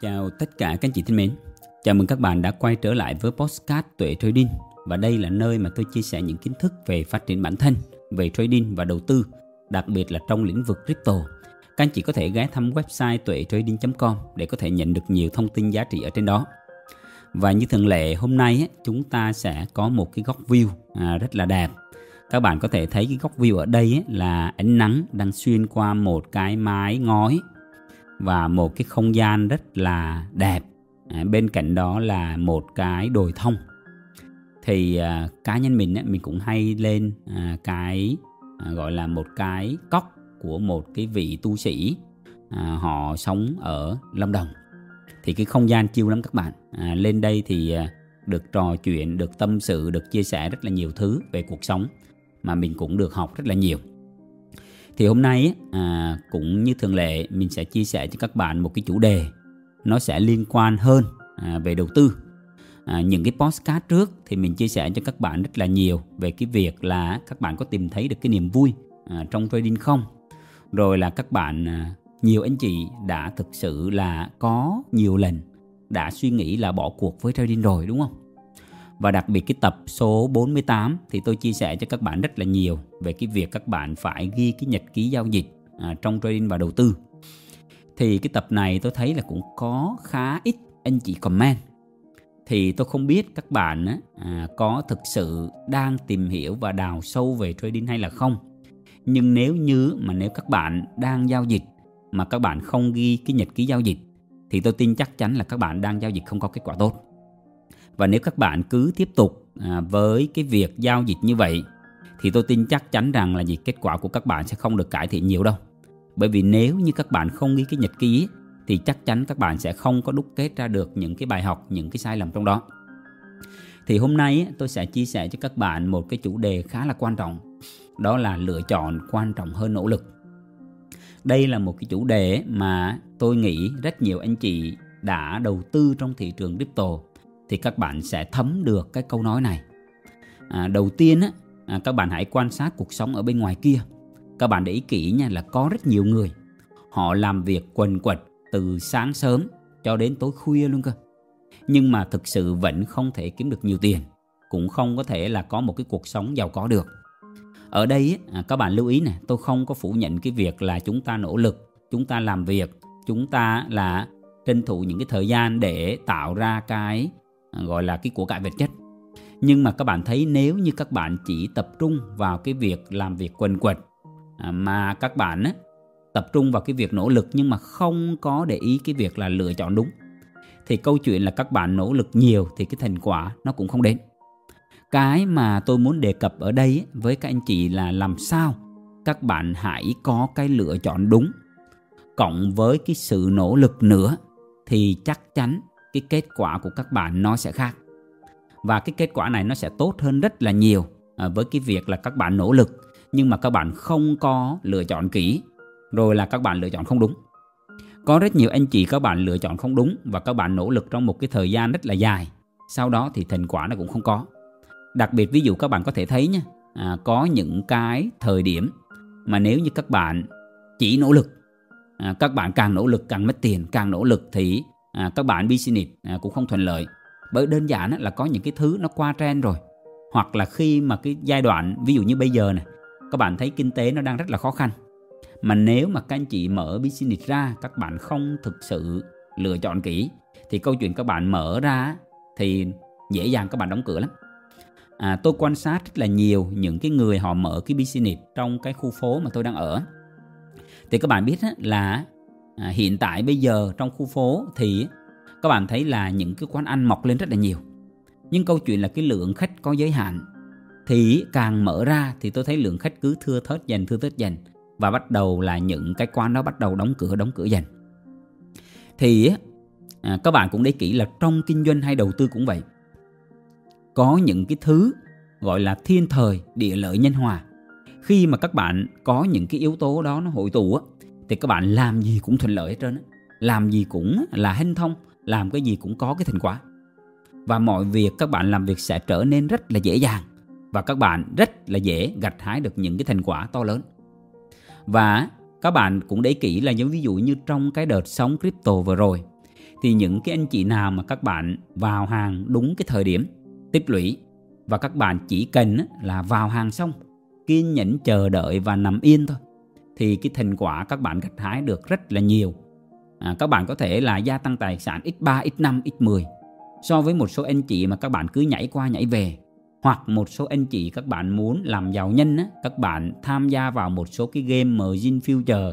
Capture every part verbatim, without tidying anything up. Chào tất cả các anh chị thân mến. Chào mừng các bạn đã quay trở lại với podcast Tuệ Trading. Và đây là nơi mà tôi chia sẻ những kiến thức về phát triển bản thân, về trading và đầu tư, đặc biệt là trong lĩnh vực crypto. Các anh chị có thể ghé thăm website tuệ trading chấm com để có thể nhận được nhiều thông tin giá trị ở trên đó. Và như thường lệ, hôm nay chúng ta sẽ có một cái góc view rất là đẹp. Các bạn có thể thấy cái góc view ở đây là ánh nắng đang xuyên qua một cái mái ngói và một cái không gian rất là đẹp. Bên cạnh đó là một cái đồi thông. Thì cá nhân mình mình cũng hay lên cái gọi là một cái cốc của một cái vị tu sĩ, họ sống ở Lâm Đồng. Thì cái không gian chill lắm các bạn. Lên đây thì được trò chuyện, được tâm sự, được chia sẻ rất là nhiều thứ về cuộc sống, mà mình cũng được học rất là nhiều. Thì hôm nay à, cũng như thường lệ, mình sẽ chia sẻ cho các bạn một cái chủ đề nó sẽ liên quan hơn à, về đầu tư. à, Những cái podcast trước thì mình chia sẻ cho các bạn rất là nhiều về cái việc là các bạn có tìm thấy được cái niềm vui à, trong trading không. Rồi là các bạn, à, nhiều anh chị đã thực sự là có nhiều lần đã suy nghĩ là bỏ cuộc với trading rồi, đúng không? Và đặc biệt cái tập số bốn mươi tám thì tôi chia sẻ cho các bạn rất là nhiều về cái việc các bạn phải ghi cái nhật ký giao dịch à, trong trading và đầu tư. Thì cái tập này tôi thấy là cũng có khá ít anh chị comment. Thì tôi không biết các bạn à, có thực sự đang tìm hiểu và đào sâu về trading hay là không. Nhưng nếu như mà nếu các bạn đang giao dịch mà các bạn không ghi cái nhật ký giao dịch thì tôi tin chắc chắn là các bạn đang giao dịch không có kết quả tốt. Và nếu các bạn cứ tiếp tục à, với cái việc giao dịch như vậy thì tôi tin chắc chắn rằng là gì, kết quả của các bạn sẽ không được cải thiện nhiều đâu. Bởi vì nếu như các bạn không ghi cái nhật ký thì chắc chắn các bạn sẽ không có đúc kết ra được những cái bài học, những cái sai lầm trong đó. Thì hôm nay tôi sẽ chia sẻ cho các bạn một cái chủ đề khá là quan trọng. Đó là lựa chọn quan trọng hơn nỗ lực. Đây là một cái chủ đề mà tôi nghĩ rất nhiều anh chị đã đầu tư trong thị trường crypto thì các bạn sẽ thấm được cái câu nói này. à, Đầu tiên á, à, các bạn hãy quan sát cuộc sống ở bên ngoài kia. Các bạn để ý kỹ nha, là có rất nhiều người họ làm việc quần quật từ sáng sớm cho đến tối khuya luôn cơ. Nhưng mà thực sự vẫn không thể kiếm được nhiều tiền, cũng không có thể là có một cái cuộc sống giàu có được. Ở đây á, các bạn lưu ý nè, tôi không có phủ nhận cái việc là chúng ta nỗ lực, chúng ta làm việc, chúng ta là tranh thủ những cái thời gian để tạo ra cái gọi là cái của cải vật chất. Nhưng mà các bạn thấy nếu như các bạn chỉ tập trung vào cái việc làm việc quần quật, mà các bạn á, tập trung vào cái việc nỗ lực nhưng mà không có để ý cái việc là lựa chọn đúng, thì câu chuyện là các bạn nỗ lực nhiều thì cái thành quả nó cũng không đến. Cái mà tôi muốn đề cập ở đây với các anh chị là làm sao các bạn hãy có cái lựa chọn đúng, cộng với cái sự nỗ lực nữa, thì chắc chắn cái kết quả của các bạn nó sẽ khác. Và cái kết quả này nó sẽ tốt hơn rất là nhiều với cái việc là các bạn nỗ lực nhưng mà các bạn không có lựa chọn kỹ, rồi là các bạn lựa chọn không đúng. Có rất nhiều anh chị các bạn lựa chọn không đúng và các bạn nỗ lực trong một cái thời gian rất là dài, sau đó thì thành quả nó cũng không có. Đặc biệt ví dụ các bạn có thể thấy nha, à, có những cái thời điểm mà nếu như các bạn chỉ nỗ lực, à, các bạn càng nỗ lực càng mất tiền, càng nỗ lực thì à, các bạn business à, cũng không thuận lợi. Bởi đơn giản là có những cái thứ nó qua trend rồi. Hoặc là khi mà cái giai đoạn, ví dụ như bây giờ này, các bạn thấy kinh tế nó đang rất là khó khăn. Mà nếu mà các anh chị mở business ra, các bạn không thực sự lựa chọn kỹ, thì câu chuyện các bạn mở ra thì dễ dàng các bạn đóng cửa lắm. À, tôi quan sát rất là nhiều những cái người họ mở cái business trong cái khu phố mà tôi đang ở. Thì các bạn biết là à, hiện tại bây giờ trong khu phố thì các bạn thấy là những cái quán ăn mọc lên rất là nhiều. Nhưng câu chuyện là cái lượng khách có giới hạn, thì càng mở ra thì tôi thấy lượng khách cứ thưa thớt dần, thưa thớt dần. Và bắt đầu là những cái quán đó bắt đầu đóng cửa, đóng cửa dần. Thì à, các bạn cũng để kỹ là trong kinh doanh hay đầu tư cũng vậy. Có những cái thứ gọi là thiên thời, địa lợi, nhân hòa. Khi mà các bạn có những cái yếu tố đó nó hội tụ á, thì các bạn làm gì cũng thuận lợi hết trơn á. Làm gì cũng là hanh thông, làm cái gì cũng có cái thành quả. Và mọi việc các bạn làm việc sẽ trở nên rất là dễ dàng. Và các bạn rất là dễ gặt hái được những cái thành quả to lớn. Và các bạn cũng để kỹ là những ví dụ như trong cái đợt sóng crypto vừa rồi, thì những cái anh chị nào mà các bạn vào hàng đúng cái thời điểm tích lũy và các bạn chỉ cần là vào hàng xong, kiên nhẫn chờ đợi và nằm yên thôi, thì cái thành quả các bạn gặt hái được rất là nhiều. À, các bạn có thể là gia tăng tài sản nhân ba, nhân năm, nhân mười so với một số anh chị mà các bạn cứ nhảy qua nhảy về. Hoặc một số anh chị các bạn muốn làm giàu nhanh á, các bạn tham gia vào một số cái game margin future,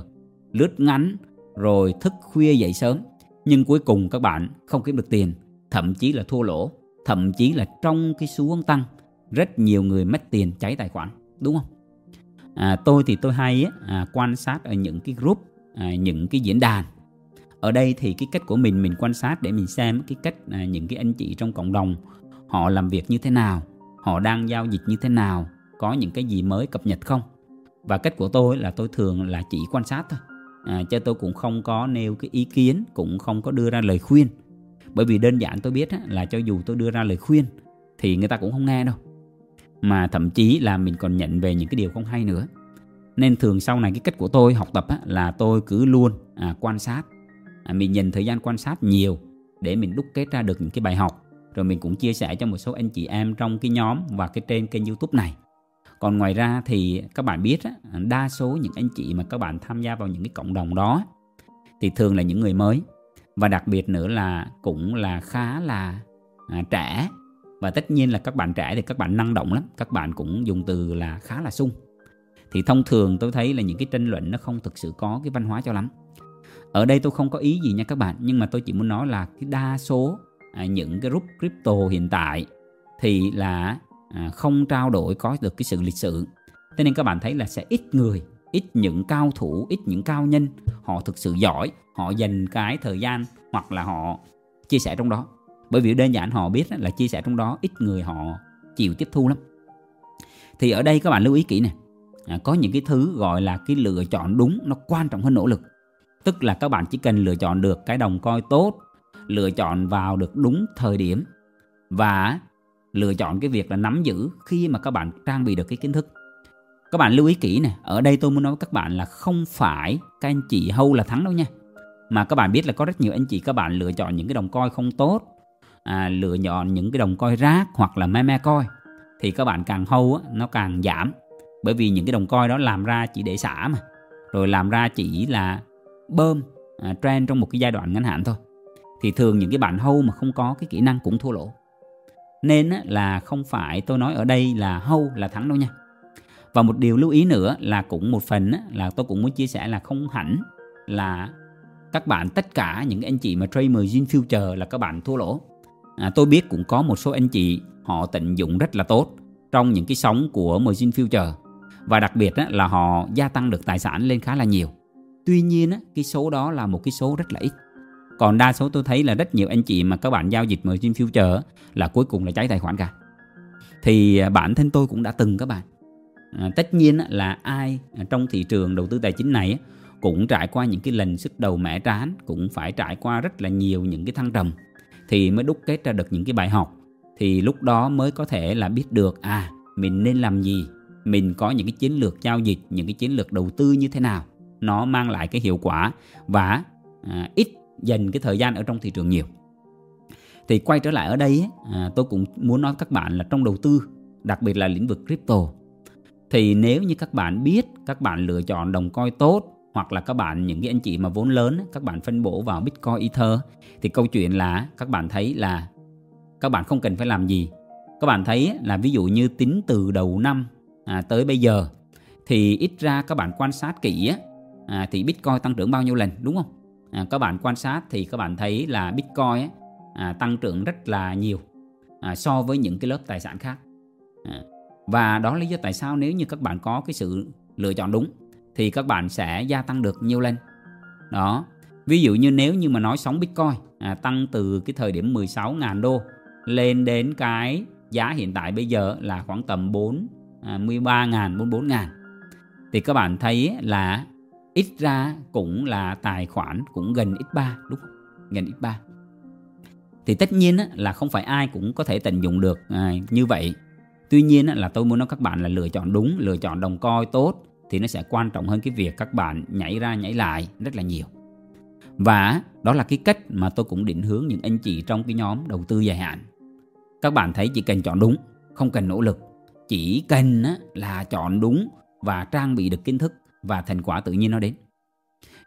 lướt ngắn rồi thức khuya dậy sớm, nhưng cuối cùng các bạn không kiếm được tiền, thậm chí là thua lỗ, thậm chí là trong cái xu hướng tăng rất nhiều người mất tiền, cháy tài khoản, đúng không? À, tôi thì tôi hay á, à, quan sát ở những cái group, à, những cái diễn đàn. Ở đây thì cái cách của mình mình quan sát để mình xem cái cách à, những cái anh chị trong cộng đồng họ làm việc như thế nào, họ đang giao dịch như thế nào, có những cái gì mới cập nhật không. Và cách của tôi là tôi thường là chỉ quan sát thôi, à, chứ tôi cũng không có nêu cái ý kiến, cũng không có đưa ra lời khuyên. Bởi vì đơn giản tôi biết á, là cho dù tôi đưa ra lời khuyên thì người ta cũng không nghe đâu, mà thậm chí là mình còn nhận về những cái điều không hay nữa. Nên thường sau này cái cách của tôi học tập á, là tôi cứ luôn à, quan sát, à, mình dành thời gian quan sát nhiều để mình đúc kết ra được những cái bài học. Rồi mình cũng chia sẻ cho một số anh chị em trong cái nhóm và cái trên kênh YouTube này. Còn ngoài ra thì các bạn biết á, đa số những anh chị mà các bạn tham gia vào những cái cộng đồng đó thì thường là những người mới, và đặc biệt nữa là cũng là khá là à, trẻ. Và tất nhiên là các bạn trẻ thì các bạn năng động lắm, các bạn cũng dùng từ là khá là sung. Thì thông thường tôi thấy là những cái tranh luận nó không thực sự có cái văn hóa cho lắm. Ở đây tôi không có ý gì nha các bạn, nhưng mà tôi chỉ muốn nói là cái đa số à, những cái group crypto hiện tại thì là à, không trao đổi có được cái sự lịch sự. Thế nên các bạn thấy là sẽ ít người, ít những cao thủ, ít những cao nhân họ thực sự giỏi, họ dành cái thời gian hoặc là họ chia sẻ trong đó. Bởi vì đơn giản họ biết là chia sẻ trong đó ít người họ chịu tiếp thu lắm. Thì ở đây các bạn lưu ý kỹ nè, à, có những cái thứ gọi là cái lựa chọn đúng nó quan trọng hơn nỗ lực. Tức là các bạn chỉ cần lựa chọn được cái đồng coin tốt, lựa chọn vào được đúng thời điểm và lựa chọn cái việc là nắm giữ khi mà các bạn trang bị được cái kiến thức. Các bạn lưu ý kỹ nè, ở đây tôi muốn nói với các bạn là không phải các anh chị hâu là thắng đâu nha. Mà các bạn biết là có rất nhiều anh chị các bạn lựa chọn những cái đồng coin không tốt, à, lựa chọn những cái đồng coin rác hoặc là meme coin, thì các bạn càng hâu á, nó càng giảm. Bởi vì những cái đồng coin đó làm ra chỉ để xả mà, rồi làm ra chỉ là bơm à, trend trong một cái giai đoạn ngắn hạn thôi. Thì thường những cái bạn hâu mà không có cái kỹ năng cũng thua lỗ. Nên á, là không phải tôi nói ở đây là hâu là thắng đâu nha. Và một điều lưu ý nữa là cũng một phần á, là tôi cũng muốn chia sẻ là không hẳn là các bạn tất cả những anh chị mà trade margin future là các bạn thua lỗ. À, tôi biết cũng có một số anh chị họ tận dụng rất là tốt trong những cái sóng của margin future, và đặc biệt á, là họ gia tăng được tài sản lên khá là nhiều. Tuy nhiên á, cái số đó là một cái số rất là ít. Còn đa số tôi thấy là rất nhiều anh chị mà các bạn giao dịch margin future là cuối cùng là cháy tài khoản cả. Thì bản thân tôi cũng đã từng các bạn. À, tất nhiên là ai trong thị trường đầu tư tài chính này cũng trải qua những cái lần sức đầu mẻ trán, cũng phải trải qua rất là nhiều những cái thăng trầm thì mới đúc kết ra được những cái bài học. Thì lúc đó mới có thể là biết được à mình nên làm gì, mình có những cái chiến lược giao dịch, những cái chiến lược đầu tư như thế nào nó mang lại cái hiệu quả và à, ít dành cái thời gian ở trong thị trường nhiều. Thì quay trở lại ở đây à, tôi cũng muốn nói các bạn là trong đầu tư, đặc biệt là lĩnh vực crypto, thì nếu như các bạn biết các bạn lựa chọn đồng coin tốt, hoặc là các bạn những cái anh chị mà vốn lớn các bạn phân bổ vào Bitcoin, Ether, thì câu chuyện là các bạn thấy là các bạn không cần phải làm gì. Các bạn thấy là ví dụ như tính từ đầu năm à, tới bây giờ thì ít ra các bạn quan sát kỹ à, thì Bitcoin tăng trưởng bao nhiêu lần, đúng không? À, các bạn quan sát thì các bạn thấy là Bitcoin à, tăng trưởng rất là nhiều à, so với những cái lớp tài sản khác. À, và đó là lý do tại sao nếu như các bạn có cái sự lựa chọn đúng thì các bạn sẽ gia tăng được nhiều lên. Đó. Ví dụ như nếu như mà nói sóng Bitcoin à, tăng từ cái thời điểm mười sáu nghìn đô lên đến cái giá hiện tại bây giờ là khoảng tầm bốn mươi ba nghìn, bốn mươi bốn nghìn, thì các bạn thấy là ít ra cũng là tài khoản cũng gần nhân ba, đúng không? Gần nhân ba. Thì tất nhiên là không phải ai cũng có thể tận dụng được à, như vậy. Tuy nhiên là tôi muốn nói các bạn là lựa chọn đúng, lựa chọn đồng coin tốt thì nó sẽ quan trọng hơn cái việc các bạn nhảy ra nhảy lại rất là nhiều. Và đó là cái cách mà tôi cũng định hướng những anh chị trong cái nhóm đầu tư dài hạn. Các bạn thấy chỉ cần chọn đúng, không cần nỗ lực, chỉ cần là chọn đúng và trang bị được kiến thức và thành quả tự nhiên nó đến.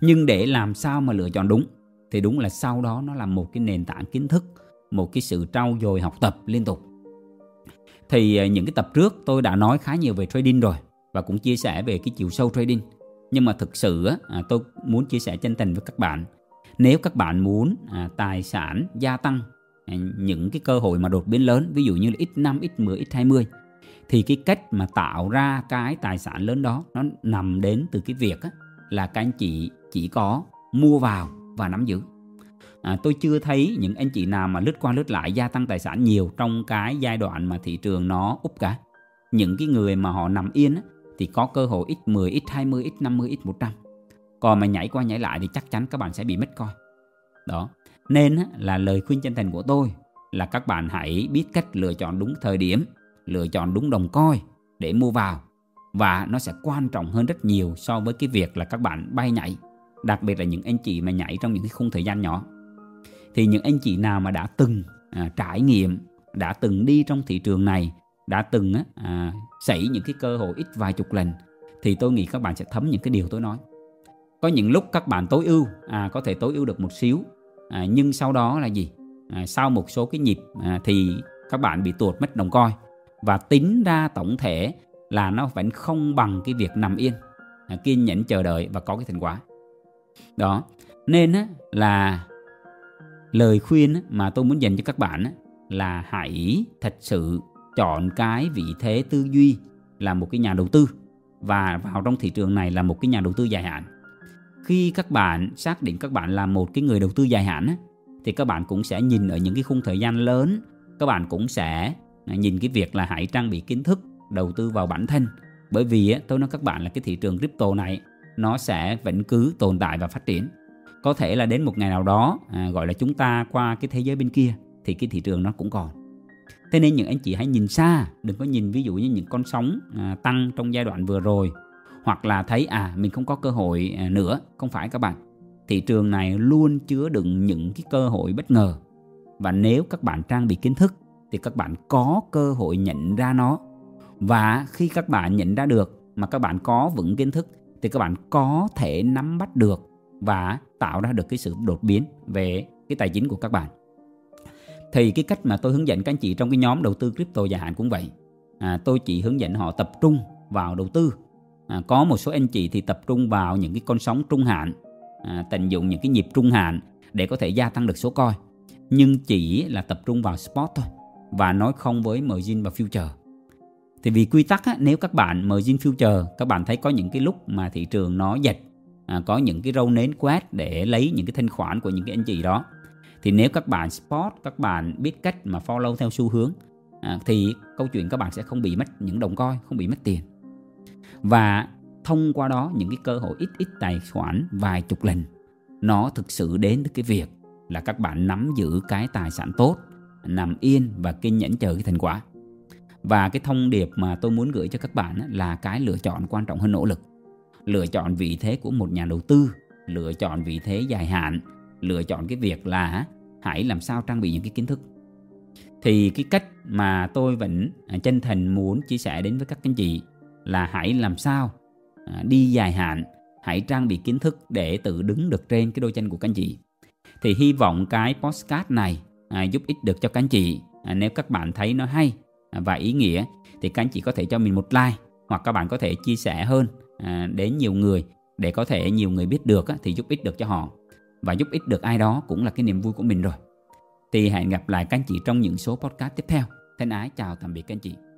Nhưng để làm sao mà lựa chọn đúng thì đúng là sau đó nó là một cái nền tảng kiến thức, một cái sự trau dồi học tập liên tục. Thì những cái tập trước tôi đã nói khá nhiều về trading rồi và cũng chia sẻ về cái chiều sâu trading. Nhưng mà thực sự tôi muốn chia sẻ chân thành với các bạn. Nếu các bạn muốn tài sản gia tăng, những cái cơ hội mà đột biến lớn, ví dụ như là nhân năm, nhân mười, nhân hai mươi, thì cái cách mà tạo ra cái tài sản lớn đó nó nằm đến từ cái việc là các anh chị chỉ có mua vào và nắm giữ. À, tôi chưa thấy những anh chị nào mà lướt qua lướt lại gia tăng tài sản nhiều trong cái giai đoạn mà thị trường nó úp cả. Những cái người mà họ nằm yên á, thì có cơ hội nhân mười, nhân hai mươi, nhân năm mươi, nhân một trăm. Còn mà nhảy qua nhảy lại thì chắc chắn các bạn sẽ bị mất coi. Đó. Nên á, là lời khuyên chân thành của tôi là các bạn hãy biết cách lựa chọn đúng thời điểm, lựa chọn đúng đồng coin để mua vào. Và nó sẽ quan trọng hơn rất nhiều so với cái việc là các bạn bay nhảy. Đặc biệt là những anh chị mà nhảy trong những cái khung thời gian nhỏ. Thì những anh chị nào mà đã từng à, trải nghiệm, đã từng đi trong thị trường này, đã từng à, xảy những cái cơ hội ít vài chục lần, thì tôi nghĩ các bạn sẽ thấm những cái điều tôi nói. Có những lúc các bạn tối ưu, à, có thể tối ưu được một xíu, à, nhưng sau đó là gì? À, sau một số cái nhịp à, thì các bạn bị tuột mất đồng coin. Và tính ra tổng thể là nó vẫn không bằng cái việc nằm yên, à, kiên nhẫn chờ đợi và có cái thành quả. Đó, nên á, là... lời khuyên mà tôi muốn dành cho các bạn là hãy thật sự chọn cái vị thế tư duy là một cái nhà đầu tư và vào trong thị trường này là một cái nhà đầu tư dài hạn. Khi các bạn xác định các bạn là một cái người đầu tư dài hạn thì các bạn cũng sẽ nhìn ở những cái khung thời gian lớn, các bạn cũng sẽ nhìn cái việc là hãy trang bị kiến thức, đầu tư vào bản thân. Bởi vì tôi nói các bạn là cái thị trường crypto này nó sẽ vẫn cứ tồn tại và phát triển. Có thể là đến một ngày nào đó à, gọi là chúng ta qua cái thế giới bên kia thì cái thị trường nó cũng còn. Thế nên những anh chị hãy nhìn xa, đừng có nhìn ví dụ như những con sóng à, tăng trong giai đoạn vừa rồi, hoặc là thấy à mình không có cơ hội à, nữa. Không phải các bạn, thị trường này luôn chứa đựng những cái cơ hội bất ngờ. Và nếu các bạn trang bị kiến thức thì các bạn có cơ hội nhận ra nó. Và khi các bạn nhận ra được mà các bạn có vững kiến thức thì các bạn có thể nắm bắt được và tạo ra được cái sự đột biến về cái tài chính của các bạn. Thì cái cách mà tôi hướng dẫn các anh chị trong cái nhóm đầu tư crypto dài hạn cũng vậy. À, tôi chỉ hướng dẫn họ tập trung vào đầu tư. À, có một số anh chị thì tập trung vào những cái con sóng trung hạn, à, tận dụng những cái nhịp trung hạn để có thể gia tăng được số coin. Nhưng chỉ là tập trung vào spot thôi và nói không với margin và future. Thì vì quy tắc á, nếu các bạn margin future, các bạn thấy có những cái lúc mà thị trường nó giật. À, có những cái râu nến quét để lấy những cái thanh khoản của những cái anh chị đó. Thì nếu các bạn spot, các bạn biết cách mà follow theo xu hướng à, thì câu chuyện các bạn sẽ không bị mất những đồng coin, không bị mất tiền. Và thông qua đó những cái cơ hội ít ít tài khoản vài chục lần, nó thực sự đến với cái việc là các bạn nắm giữ cái tài sản tốt, nằm yên và kiên nhẫn chờ cái thành quả. Và cái thông điệp mà tôi muốn gửi cho các bạn là cái lựa chọn quan trọng hơn nỗ lực. Lựa chọn vị thế của một nhà đầu tư, lựa chọn vị thế dài hạn, lựa chọn cái việc là hãy làm sao trang bị những cái kiến thức. Thì cái cách mà tôi vẫn chân thành muốn chia sẻ đến với các anh chị là hãy làm sao đi dài hạn, hãy trang bị kiến thức để tự đứng được trên cái đôi chân của các anh chị. Thì hy vọng cái podcast này giúp ích được cho các anh chị. Nếu các bạn thấy nó hay và ý nghĩa thì các anh chị có thể cho mình một like, hoặc các bạn có thể chia sẻ hơn đến nhiều người để có thể nhiều người biết được thì giúp ích được cho họ, và giúp ích được ai đó cũng là cái niềm vui của mình rồi. Thì hẹn gặp lại các anh chị trong những số podcast tiếp theo. Thân ái chào tạm biệt các anh chị.